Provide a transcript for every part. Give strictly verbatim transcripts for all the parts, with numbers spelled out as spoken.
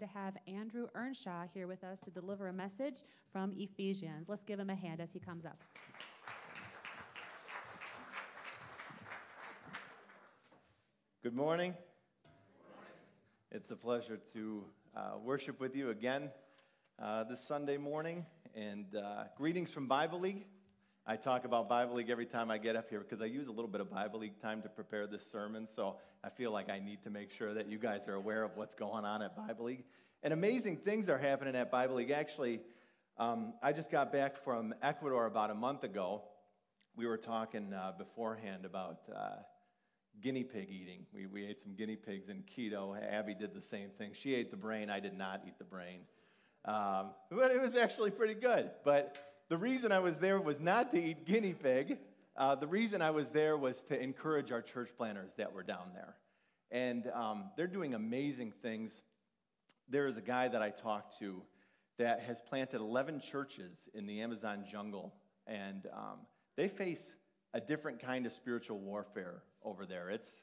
To have Andrew Earnshaw here with us to deliver a message from Ephesians. Let's give him a hand as he comes up. Good morning. Good morning. It's a pleasure to uh, worship with you again uh, this Sunday morning. And uh, greetings from Bible League. I talk about Bible League every time I get up here because I use a little bit of Bible League time to prepare this sermon, so I feel like I need to make sure that you guys are aware of what's going on at Bible League. And amazing things are happening at Bible League. Actually, um, I just got back from Ecuador about a month ago. We were talking uh, beforehand about uh, guinea pig eating. We, we ate some guinea pigs in Quito. Abby did the same thing. She ate the brain. I did not eat the brain. Um, but it was actually pretty good. But the reason I was there was not to eat guinea pig. Uh, the reason I was there was to encourage our church planners that were down there. And um, they're doing amazing things. There is a guy that I talked to that has planted eleven churches in the Amazon jungle. And um, they face a different kind of spiritual warfare over there. It's,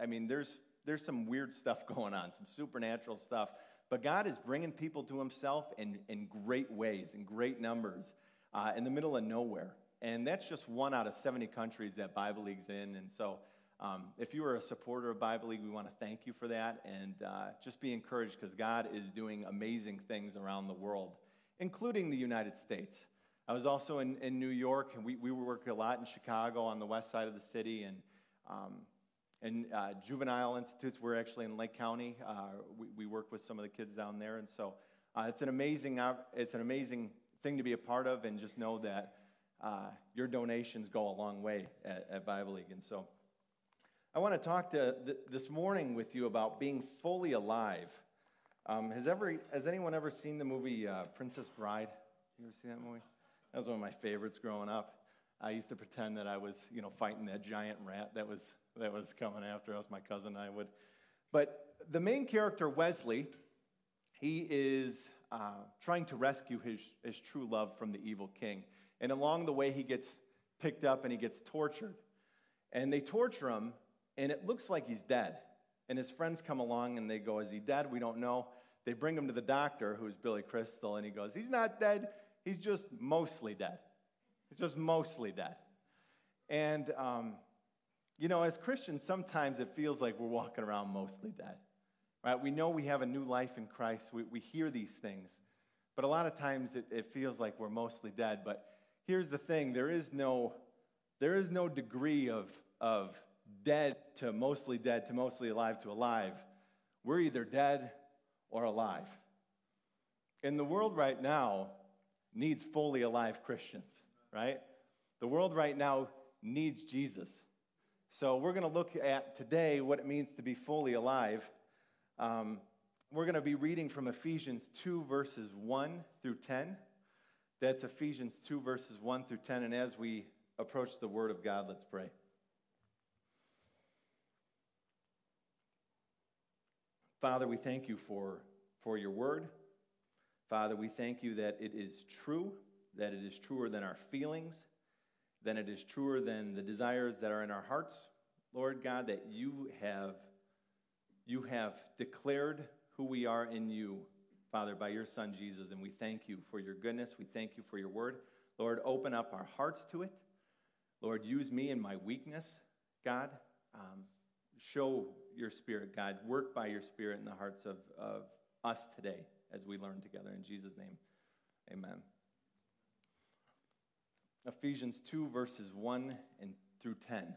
I mean, there's, there's some weird stuff going on, some supernatural stuff. But God is bringing people to himself in, in great ways, in great numbers. Uh, in the middle of nowhere. And that's just one out of seventy countries that Bible League's in. And so um, if you are a supporter of Bible League, we want to thank you for that. And uh, just be encouraged because God is doing amazing things around the world, including the United States. I was also in, in New York, and we, we work a lot in Chicago on the west side of the city. And um, and uh, juvenile institutes, we're actually in Lake County. Uh, we, we work with some of the kids down there. And so uh, it's an amazing, it's an amazing thing to be a part of, and just know that uh, your donations go a long way at, at Bible League. And so I want to talk to th- this morning with you about being fully alive. Um, has ever has anyone ever seen the movie uh, Princess Bride? You ever see that movie? That was one of my favorites growing up. I used to pretend that I was, you know, fighting that giant rat that was that was coming after us. My cousin and I would. But the main character, Wesley, he is Uh, trying to rescue his, his true love from the evil king. And along the way, he gets picked up and he gets tortured. And they torture him, and it looks like he's dead. And his friends come along and they go, is he dead? We don't know. They bring him to the doctor, who's Billy Crystal, and he goes, he's not dead. He's just mostly dead. He's just mostly dead. And, um, you know, as Christians, sometimes it feels like we're walking around mostly dead. Right? We know we have a new life in Christ. We, we hear these things. But a lot of times it, it feels like we're mostly dead. But here's the thing. There is no, there is no degree of, of dead to mostly dead to mostly alive to alive. We're either dead or alive. And the world right now needs fully alive Christians. Right? The world right now needs Jesus. So we're going to look at today what it means to be fully alive. Um, we're going to be reading from Ephesians two, verses one through ten. That's Ephesians two, verses one through ten. And as we approach the Word of God, let's pray. Father, we thank you for, for your Word. Father, we thank you that it is true, that it is truer than our feelings, that it is truer than the desires that are in our hearts. Lord God, that you have You have declared who we are in you, Father, by your Son, Jesus, and we thank you for your goodness. We thank you for your word. Lord, open up our hearts to it. Lord, use me in my weakness, God. Um, show your Spirit, God. Work by your Spirit in the hearts of, of us today as we learn together. In Jesus' name, amen. Ephesians two, verses one and through ten.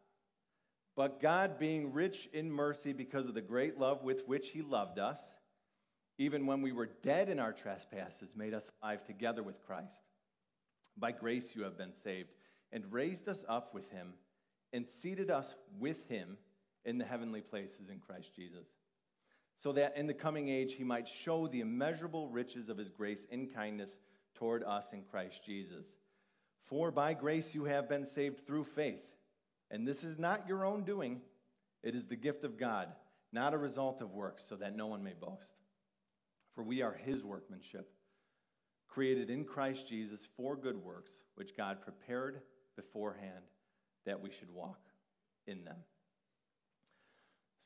But God, being rich in mercy because of the great love with which he loved us, even when we were dead in our trespasses, made us alive together with Christ. By grace you have been saved, and raised us up with him, and seated us with him in the heavenly places in Christ Jesus, so that in the coming age he might show the immeasurable riches of his grace in kindness toward us in Christ Jesus. For by grace you have been saved through faith, and this is not your own doing. It is the gift of God, not a result of works, so that no one may boast. For we are his workmanship, created in Christ Jesus for good works, which God prepared beforehand that we should walk in them.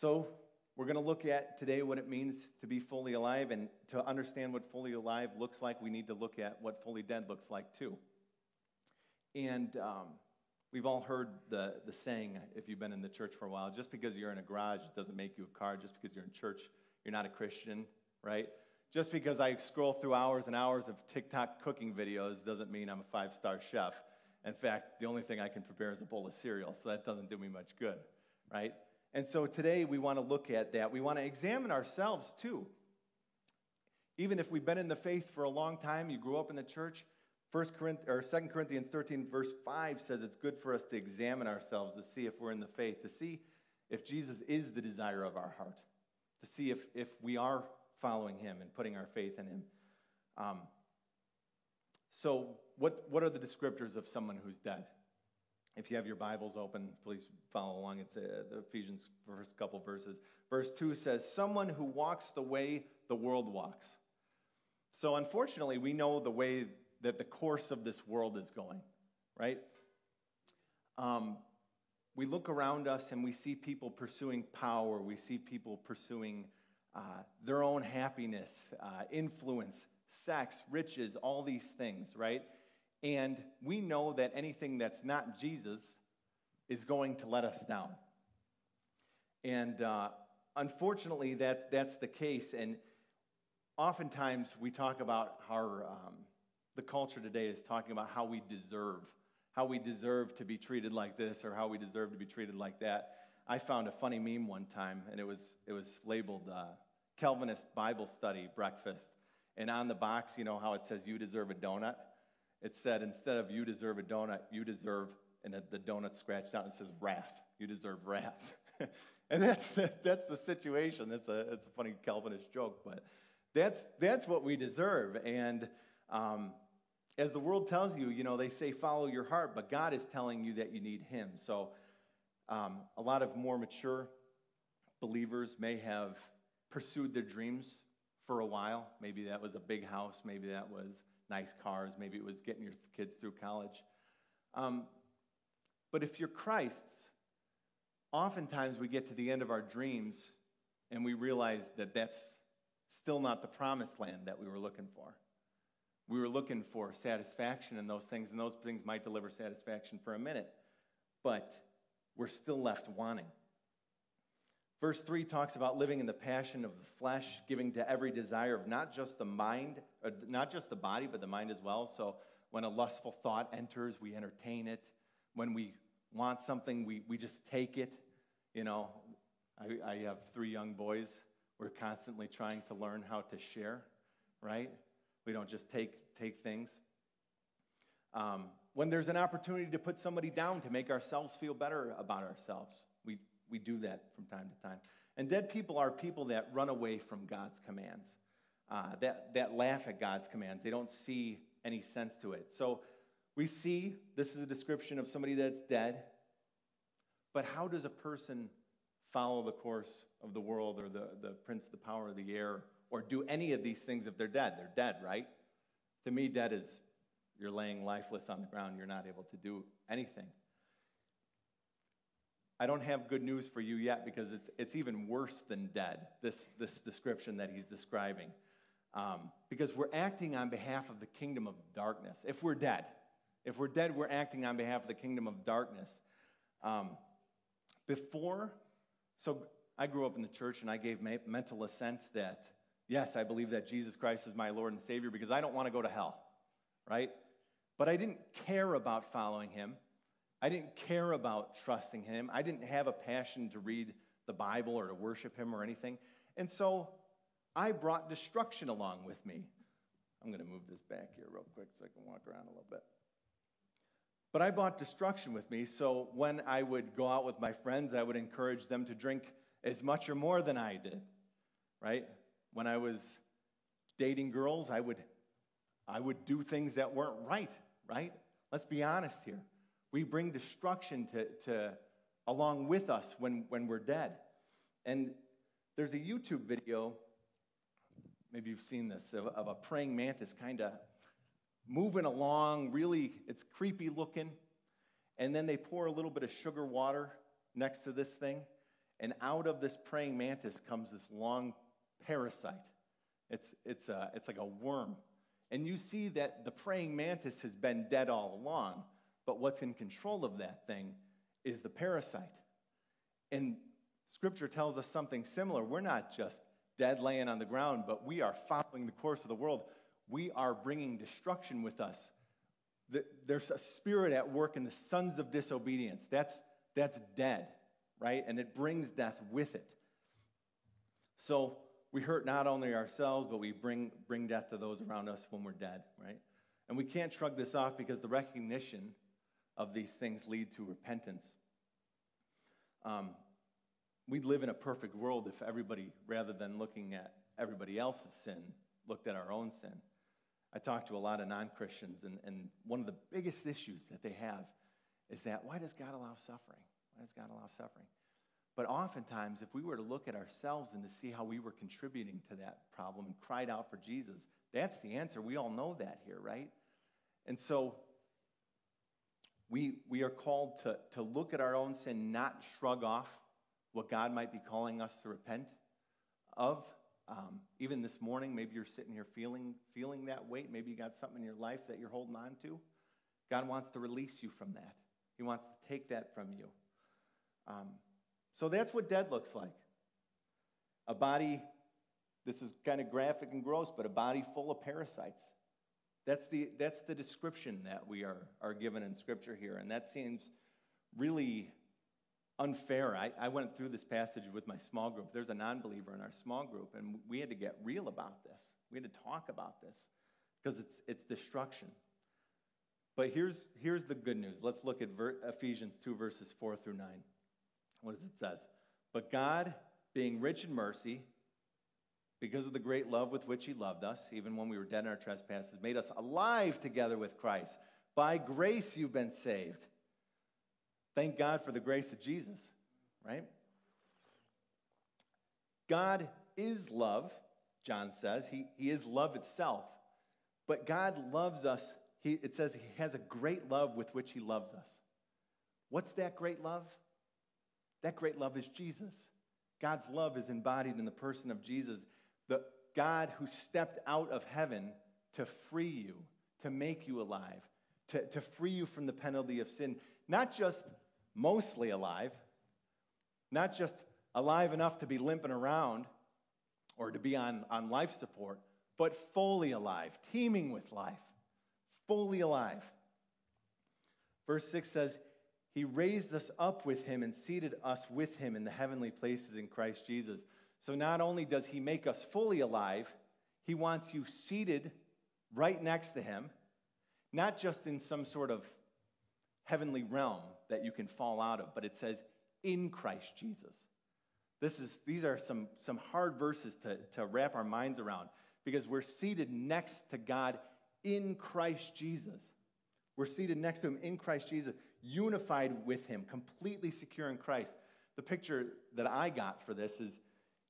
So we're going to look at today what it means to be fully alive, and to understand what fully alive looks like, we need to look at what fully dead looks like too. And um, we've all heard the, the saying, if you've been in the church for a while, just because you're in a garage doesn't make you a car, just because you're in church you're not a Christian, right? Just because I scroll through hours and hours of TikTok cooking videos doesn't mean I'm a five-star chef. In fact, the only thing I can prepare is a bowl of cereal, so that doesn't do me much good, right? And so today we want to look at that. We want to examine ourselves too. Even if we've been in the faith for a long time, you grew up in the church, First Corinthians, or Second Corinthians thirteen verse five says it's good for us to examine ourselves to see if we're in the faith, to see if Jesus is the desire of our heart, to see if, if we are following him and putting our faith in him. Um, so what, what are the descriptors of someone who's dead? If you have your Bibles open, please follow along. It's uh, the Ephesians first couple verses. Verse two says, someone who walks the way the world walks. So unfortunately, we know the way that the course of this world is going, right? Um, we look around us and we see people pursuing power. We see people pursuing uh, their own happiness, uh, influence, sex, riches, all these things, right? And we know that anything that's not Jesus is going to let us down. And uh, unfortunately, that, that's the case. And oftentimes we talk about our, um, the culture today is talking about how we deserve, how we deserve to be treated like this or how we deserve to be treated like that. I found a funny meme one time, and it was it was labeled uh, Calvinist Bible Study Breakfast. And on the box, you know how it says, you deserve a donut? It said, instead of you deserve a donut, you deserve, and the donut scratched out and says wrath. You deserve wrath. And that's the, that's the situation. That's a that's a funny Calvinist joke, but that's that's what we deserve. And um, as the world tells you, you know, they say follow your heart, but God is telling you that you need him. So um, a lot of more mature believers may have pursued their dreams for a while. Maybe that was a big house. Maybe that was nice cars, maybe it was getting your kids through college. Um, but if you're Christ's, oftentimes we get to the end of our dreams and we realize that that's still not the promised land that we were looking for. We were looking for satisfaction in those things, and those things might deliver satisfaction for a minute, but we're still left wanting. Verse three talks about living in the passion of the flesh, giving to every desire of not just the mind, or not just the body, but the mind as well. So when a lustful thought enters, we entertain it. When we want something, we, we just take it. You know, I, I have three young boys. We're constantly trying to learn how to share, right? We don't just take, take things. Um, when there's an opportunity to put somebody down to make ourselves feel better about ourselves, we We do that from time to time. And dead people are people that run away from God's commands, uh, that, that laugh at God's commands. They don't see any sense to it. So we see this is a description of somebody that's dead, but how does a person follow the course of the world or the, the prince, the power of the air, or do any of these things if they're dead? They're dead, right? To me, dead is you're laying lifeless on the ground. You're not able to do anything. I don't have good news for you yet because it's it's even worse than dead, this, this description that he's describing, um, because we're acting on behalf of the kingdom of darkness. If we're dead, if we're dead, we're acting on behalf of the kingdom of darkness. Um, before, so I grew up in the church and I gave ma- mental assent that, yes, I believe that Jesus Christ is my Lord and Savior because I don't want to go to hell, right? But I didn't care about following him. I didn't care about trusting him. I didn't have a passion to read the Bible or to worship him or anything. And so I brought destruction along with me. I'm going to move this back here real quick so I can walk around a little bit. But I brought destruction with me, so when I would go out with my friends, I would encourage them to drink as much or more than I did, right? When I was dating girls, I would I would do things that weren't right, right? Let's be honest here. We bring destruction to, to along with us when, when we're dead. And there's a YouTube video, maybe you've seen this, of, of a praying mantis kind of moving along, really, it's creepy looking, and then they pour a little bit of sugar water next to this thing, and out of this praying mantis comes this long parasite. It's it's a, it's like a worm, and you see that the praying mantis has been dead all along, but what's in control of that thing is the parasite. And Scripture tells us something similar. We're not just dead laying on the ground, but we are following the course of the world. We are bringing destruction with us. There's a spirit at work in the sons of disobedience. That's, that's dead, right? And it brings death with it. So we hurt not only ourselves, but we bring, bring death to those around us when we're dead, right? And we can't shrug this off because the recognition of these things lead to repentance. Um, we'd live in a perfect world if everybody, rather than looking at everybody else's sin, looked at our own sin. I talk to a lot of non-Christians, and, and one of the biggest issues that they have is that, why does God allow suffering? Why does God allow suffering? But oftentimes, if we were to look at ourselves and to see how we were contributing to that problem and cried out for Jesus, that's the answer. We all know that here, right? And so we we are called to, to look at our own sin, not shrug off what God might be calling us to repent of. Um, even this morning, maybe you're sitting here feeling feeling that weight. Maybe you got something in your life that you're holding on to. God wants to release you from that. He wants to take that from you. Um, so that's what dead looks like. A body, this is kind of graphic and gross, but a body full of parasites. That's the that's the description that we are, are given in Scripture here, and that seems really unfair. I, I went through this passage with my small group. There's a non-believer in our small group, and we had to get real about this. We had to talk about this because it's it's destruction. But here's here's the good news. Let's look at ver- Ephesians two, verses four through nine. What does it say? But God, being rich in mercy, because of the great love with which he loved us, even when we were dead in our trespasses, made us alive together with Christ. By grace you've been saved. Thank God for the grace of Jesus, right? God is love, John says. He, he is love itself. But God loves us. He, it says he has a great love with which he loves us. What's that great love? That great love is Jesus. God's love is embodied in the person of Jesus, the God who stepped out of heaven to free you, to make you alive, to, to free you from the penalty of sin. Not just mostly alive, not just alive enough to be limping around or to be on, on life support, but fully alive, teeming with life, fully alive. Verse six says, he raised us up with him and seated us with him in the heavenly places in Christ Jesus. So not only does he make us fully alive, he wants you seated right next to him, not just in some sort of heavenly realm that you can fall out of, but it says in Christ Jesus. This is these are some some hard verses to, to wrap our minds around, because we're seated next to God in Christ Jesus. We're seated next to him in Christ Jesus, unified with him, completely secure in Christ. The picture that I got for this is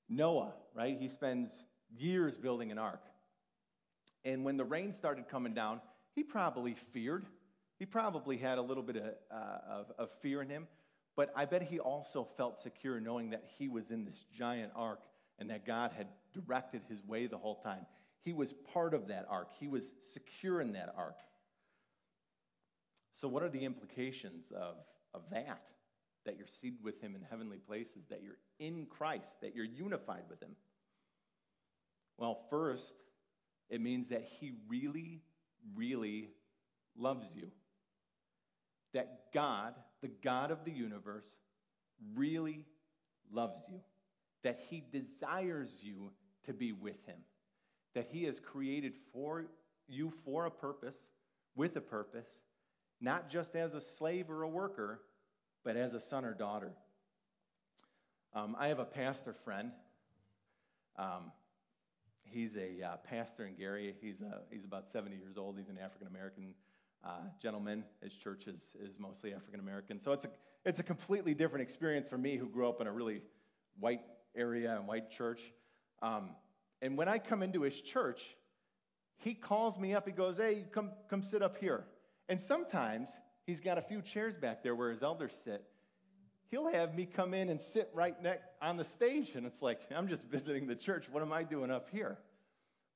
Noah, right? He spends years building an ark. And when the rain started coming down, he probably feared. He probably had a little bit of, uh, of, of fear in him, but I bet he also felt secure knowing that he was in this giant ark and that God had directed his way the whole time. He was part of that ark. He was secure in that ark. So what are the implications of, of that? That you're seated with him in heavenly places, that you're in Christ, that you're unified with him? Well, first, it means that he really, really loves you. That God, the God of the universe, really loves you, that he desires you to be with him, that he has created for you for a purpose, with a purpose, not just as a slave or a worker, but as a son or daughter. Um, I have a pastor friend. Um, he's a uh, pastor in Gary. He's a, he's about seventy years old. He's an African-American uh, gentleman. His church is is mostly African-American. So it's a it's a completely different experience for me, who grew up in a really white area and white church. Um, and when I come into his church, he calls me up. He goes, "Hey, come come sit up here." And sometimes he's got a few chairs back there where his elders sit. He'll have me come in and sit right next on the stage, and it's like, I'm just visiting the church. What am I doing up here?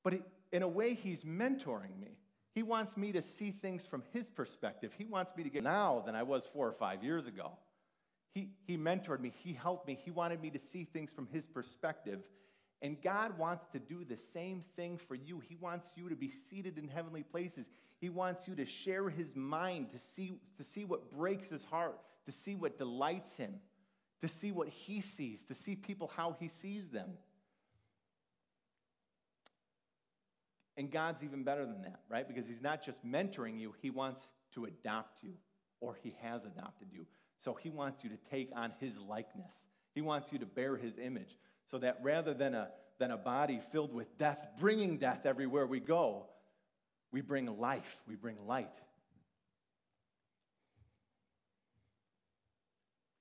But he, in a way, he's mentoring me. He wants me to see things from his perspective. He wants me to get now than I was four or five years ago. He he mentored me. He helped me. He wanted me to see things from his perspective. And God wants to do the same thing for you. He wants you to be seated in heavenly places. He wants you to share his mind, to see, to see what breaks his heart, to see what delights him, to see what he sees, to see people how he sees them. And God's even better than that, right? Because he's not just mentoring you. He wants to adopt you, or he has adopted you. So he wants you to take on his likeness. He wants you to bear his image. So that rather than a, than a body filled with death, bringing death everywhere we go, we bring life, we bring light.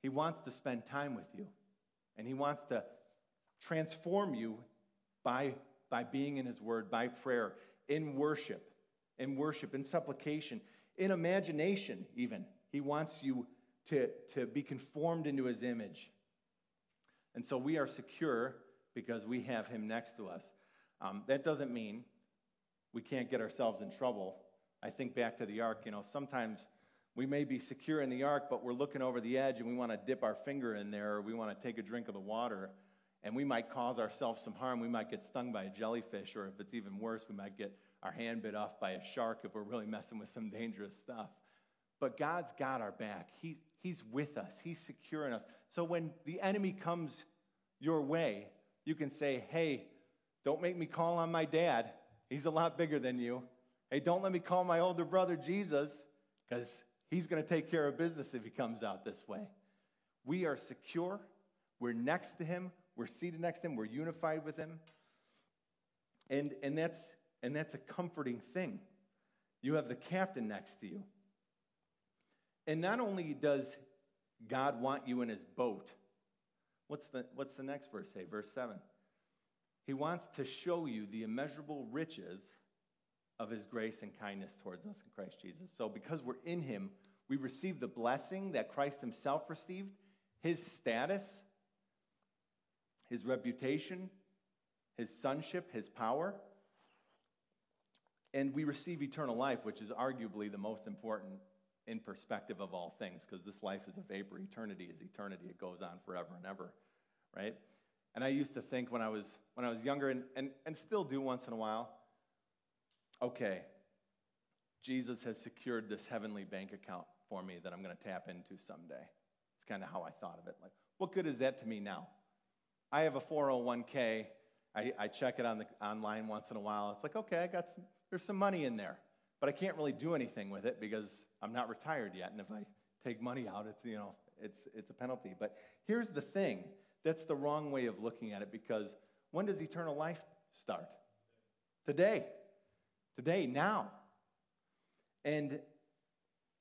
He wants to spend time with you, and he wants to transform you by, by being in his word, by prayer, in worship, in worship, in supplication, in imagination even. He wants you to, to be conformed into his image. And so we are secure because we have him next to us. Um, that doesn't mean we can't get ourselves in trouble. I think back to the ark. You know, sometimes we may be secure in the ark, but we're looking over the edge and we want to dip our finger in there, or we want to take a drink of the water, and we might cause ourselves some harm. We might get stung by a jellyfish, or if it's even worse, we might get our hand bit off by a shark if we're really messing with some dangerous stuff. But God's got our back. He, he's with us. He's secure in us. So when the enemy comes your way, you can say, "Hey, don't make me call on my dad. He's a lot bigger than you. Hey, don't let me call my older brother Jesus, because he's going to take care of business if he comes out this way." We are secure. We're next to him. We're seated next to him. We're unified with him. And, and, that's, and that's a comforting thing. You have the captain next to you. And not only does God want you in his boat, what's the, what's the next verse say? Verse seven. He wants to show you the immeasurable riches of his grace and kindness towards us in Christ Jesus. So because we're in him, we receive the blessing that Christ himself received, his status, his reputation, his sonship, his power. And we receive eternal life, which is arguably the most important in perspective of all things, because this life is a vapor. Eternity is eternity. It goes on forever and ever, right? And I used to think when I was when I was younger, and, and, and still do once in a while, okay, Jesus has secured this heavenly bank account for me that I'm going to tap into someday. It's kind of how I thought of it. Like, what good is that to me now? I have a four oh one k. I, I check it on the online once in a while. It's like, okay, I got some, there's some money in there, but I can't really do anything with it because I'm not retired yet, and if I take money out, it's, you know, it's it's a penalty. But here's the thing. That's the wrong way of looking at it, because when does eternal life start? Today. Today, now. And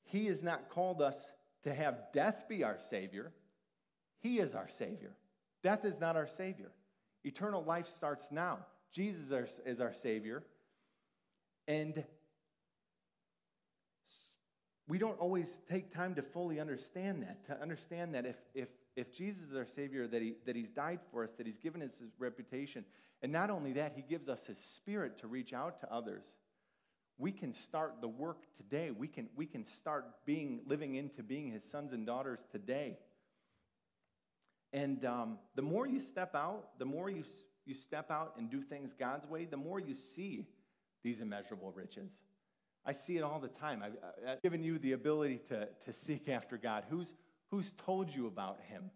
he has not called us to have death be our Savior. He is our Savior. Death is not our Savior. Eternal life starts now. Jesus is our, is our Savior. And we don't always take time to fully understand that, to understand that if if if Jesus is our Savior, that he that he's died for us, that he's given us his reputation, and not only that, he gives us his spirit to reach out to others. We can start the work today. We can we can start being living into being his sons and daughters today. And um, the more you step out, the more you you step out and do things God's way, the more you see these immeasurable riches. I see it all the time. I've, I've given you the ability to, to seek after God. Who's, who's told you about him?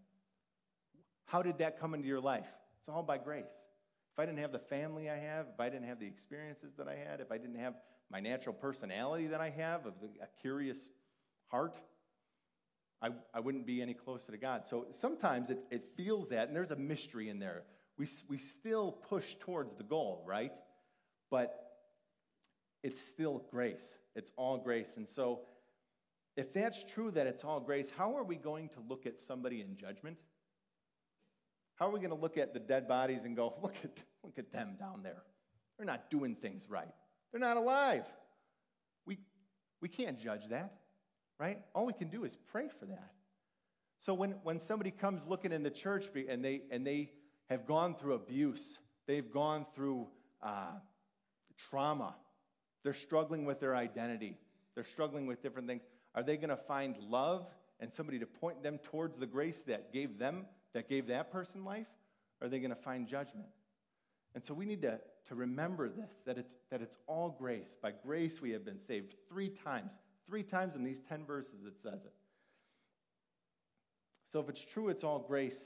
How did that come into your life? It's all by grace. If I didn't have the family I have, if I didn't have the experiences that I had, if I didn't have my natural personality that I have, a, a curious heart, I, I wouldn't be any closer to God. So sometimes it, it feels that, and there's a mystery in there. We, we still push towards the goal, right? But it's still grace. It's all grace. And so if that's true that it's all grace, how are we going to look at somebody in judgment? How are we going to look at the dead bodies and go, look at, look at them down there. They're not doing things right. They're not alive. We, we can't judge that, right? All we can do is pray for that. So when, when somebody comes looking in the church and they, and they have gone through abuse, they've gone through uh, trauma, they're struggling with their identity, they're struggling with different things, are they going to find love and somebody to point them towards the grace that gave them, that gave that person life? Or are they going to find judgment? And so we need to, to remember this, that it's, that it's all grace. By grace we have been saved three times. Three times in these ten verses it says it. So if it's true it's all grace,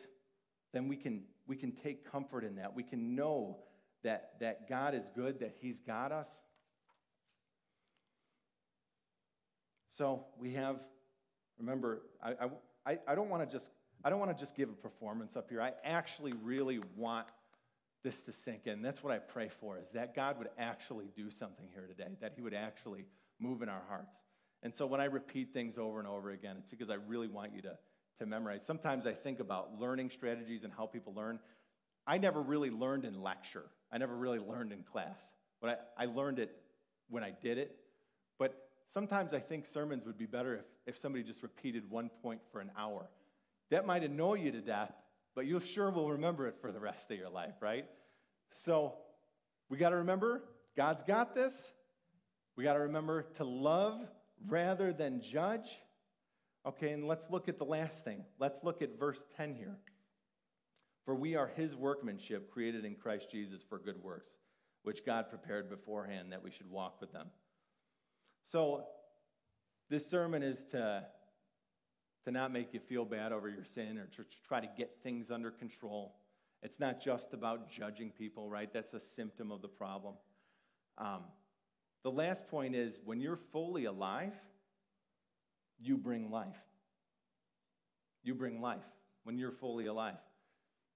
then we can, we can take comfort in that. We can know that, that God is good, that he's got us. So we have, remember, I, I, I don't want to just, I don't want to just give a performance up here. I actually really want this to sink in. That's what I pray for, is that God would actually do something here today, that he would actually move in our hearts. And so when I repeat things over and over again, it's because I really want you to, to memorize. Sometimes I think about learning strategies and how people learn. I never really learned in lecture. I never really learned in class. But I, I learned it when I did it. But sometimes I think sermons would be better if, if somebody just repeated one point for an hour. That might annoy you to death, but you sure will remember it for the rest of your life, right? So we got to remember God's got this. We got to remember to love rather than judge. Okay, and let's look at the last thing. Let's look at verse ten here. For we are his workmanship, created in Christ Jesus for good works, which God prepared beforehand that we should walk with them. So this sermon is to, to not make you feel bad over your sin or to try to get things under control. It's not just about judging people, right? That's a symptom of the problem. Um, the last point is when you're fully alive, you bring life. You bring life when you're fully alive.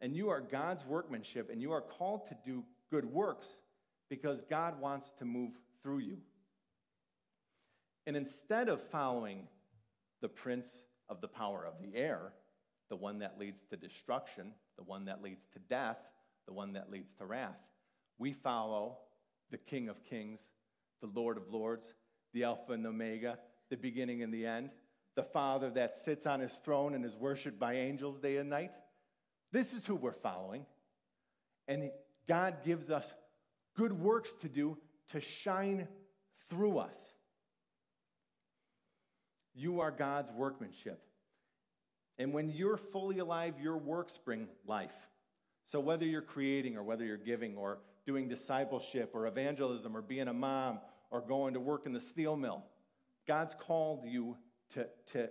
And you are God's workmanship, and you are called to do good works because God wants to move through you. And instead of following the prince of the power of the air, the one that leads to destruction, the one that leads to death, the one that leads to wrath, we follow the King of Kings, the Lord of Lords, the Alpha and Omega, the beginning and the end, the Father that sits on his throne and is worshipped by angels day and night. This is who we're following. And God gives us good works to do to shine through us. You are God's workmanship. And when you're fully alive, your works bring life. So whether you're creating or whether you're giving or doing discipleship or evangelism or being a mom or going to work in the steel mill, God's called you to, to,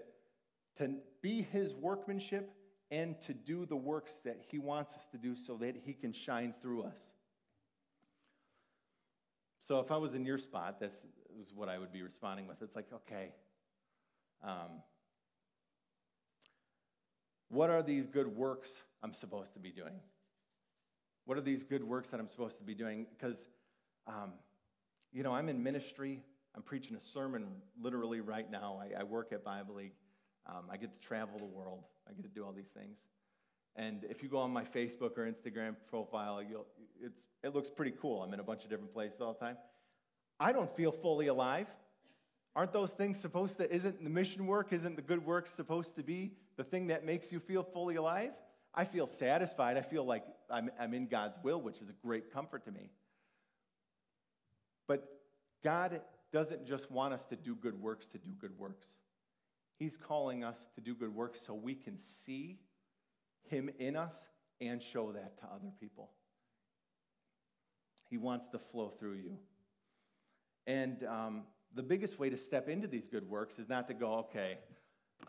to be his workmanship and to do the works that he wants us to do so that he can shine through us. So if I was in your spot, that's is what I would be responding with. It's like, okay, Um, what are these good works I'm supposed to be doing? What are these good works that I'm supposed to be doing? Because, um, you know, I'm in ministry. I'm preaching a sermon literally right now. I, I work at Bible League. Um, I get to travel the world. I get to do all these things. And if you go on my Facebook or Instagram profile, you'll, it's, it looks pretty cool. I'm in a bunch of different places all the time. I don't feel fully alive. Aren't those things supposed to, isn't the mission work, isn't the good work supposed to be the thing that makes you feel fully alive? I feel satisfied. I feel like I'm, I'm in God's will, which is a great comfort to me. But God doesn't just want us to do good works to do good works. He's calling us to do good works so we can see him in us and show that to other people. He wants to flow through you. And, um, the biggest way to step into these good works is not to go, okay,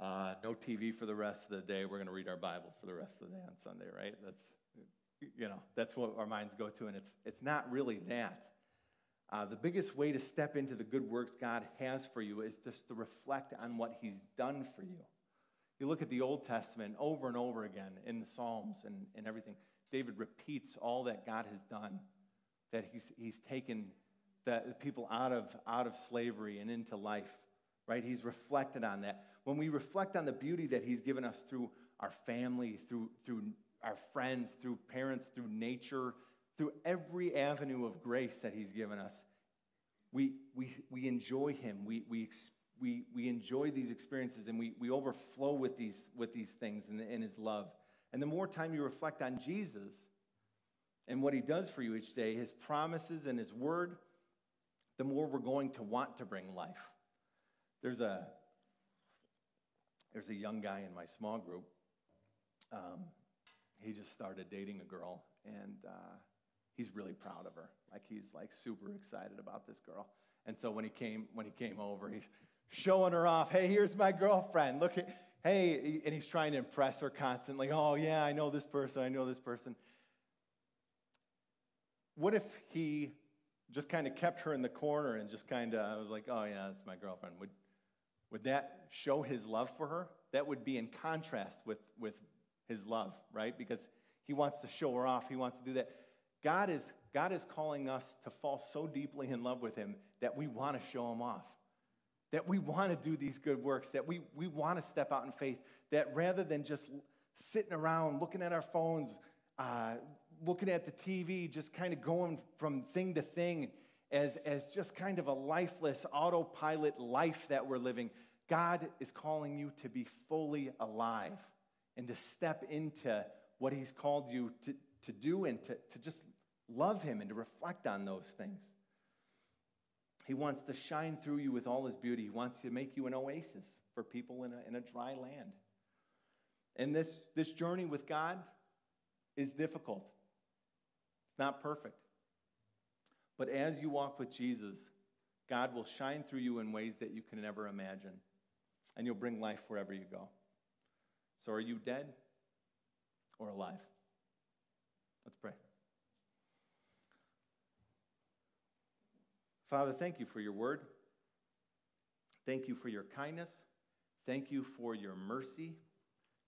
uh, no T V for the rest of the day. We're going to read our Bible for the rest of the day on Sunday, right? That's, you know, that's what our minds go to, and it's it's not really that. Uh, the biggest way to step into the good works God has for you is just to reflect on what he's done for you. You look at the Old Testament over and over again in the Psalms and, and everything. David repeats all that God has done, that he's he's taken the, the people out of out of slavery and into life, right? He's reflected on that. When we reflect on the beauty that he's given us through our family, through through our friends, through parents, through nature, through every avenue of grace that he's given us, we we we enjoy him. We we we we enjoy these experiences, and we we overflow with these with these things and in, in his love. And the more time you reflect on Jesus and what he does for you each day, his promises and his word, the more we're going to want to bring life. There's a there's a young guy in my small group. Um, he just started dating a girl, and uh, he's really proud of her. Like, he's like super excited about this girl. And so when he came when he came over, he's showing her off. Hey, here's my girlfriend. Look at. Hey, and he's trying to impress her constantly. Oh, yeah, I know this person, I know this person. What if he just kind of kept her in the corner and just kind of, I was like, oh, yeah, that's my girlfriend. Would would that show his love for her? That would be in contrast with, with his love, right? Because he wants to show her off. He wants to do that. God is God is calling us to fall so deeply in love with him that we want to show him off, that we want to do these good works, that we, we want to step out in faith, that rather than just sitting around looking at our phones, uh, looking at the T V, just kind of going from thing to thing as, as just kind of a lifeless autopilot life that we're living, God is calling you to be fully alive and to step into what he's called you to, to do and to, to just love him and to reflect on those things. He wants to shine through you with all his beauty. He wants to make you an oasis for people in a, in a dry land. And this, this journey with God is difficult. It's not perfect. But as you walk with Jesus, God will shine through you in ways that you can never imagine. And you'll bring life wherever you go. So are you dead or alive? Let's pray. Father, thank you for your word. Thank you for your kindness. Thank you for your mercy.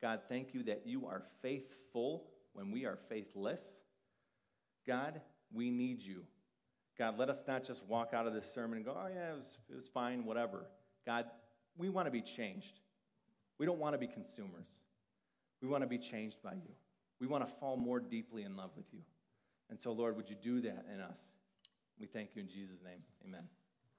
God, thank you that you are faithful when we are faithless. God, we need you. God, let us not just walk out of this sermon and go, oh, yeah, it was, it was fine, whatever. God, we want to be changed. We don't want to be consumers. We want to be changed by you. We want to fall more deeply in love with you. And so, Lord, would you do that in us? We thank you in Jesus' name. Amen.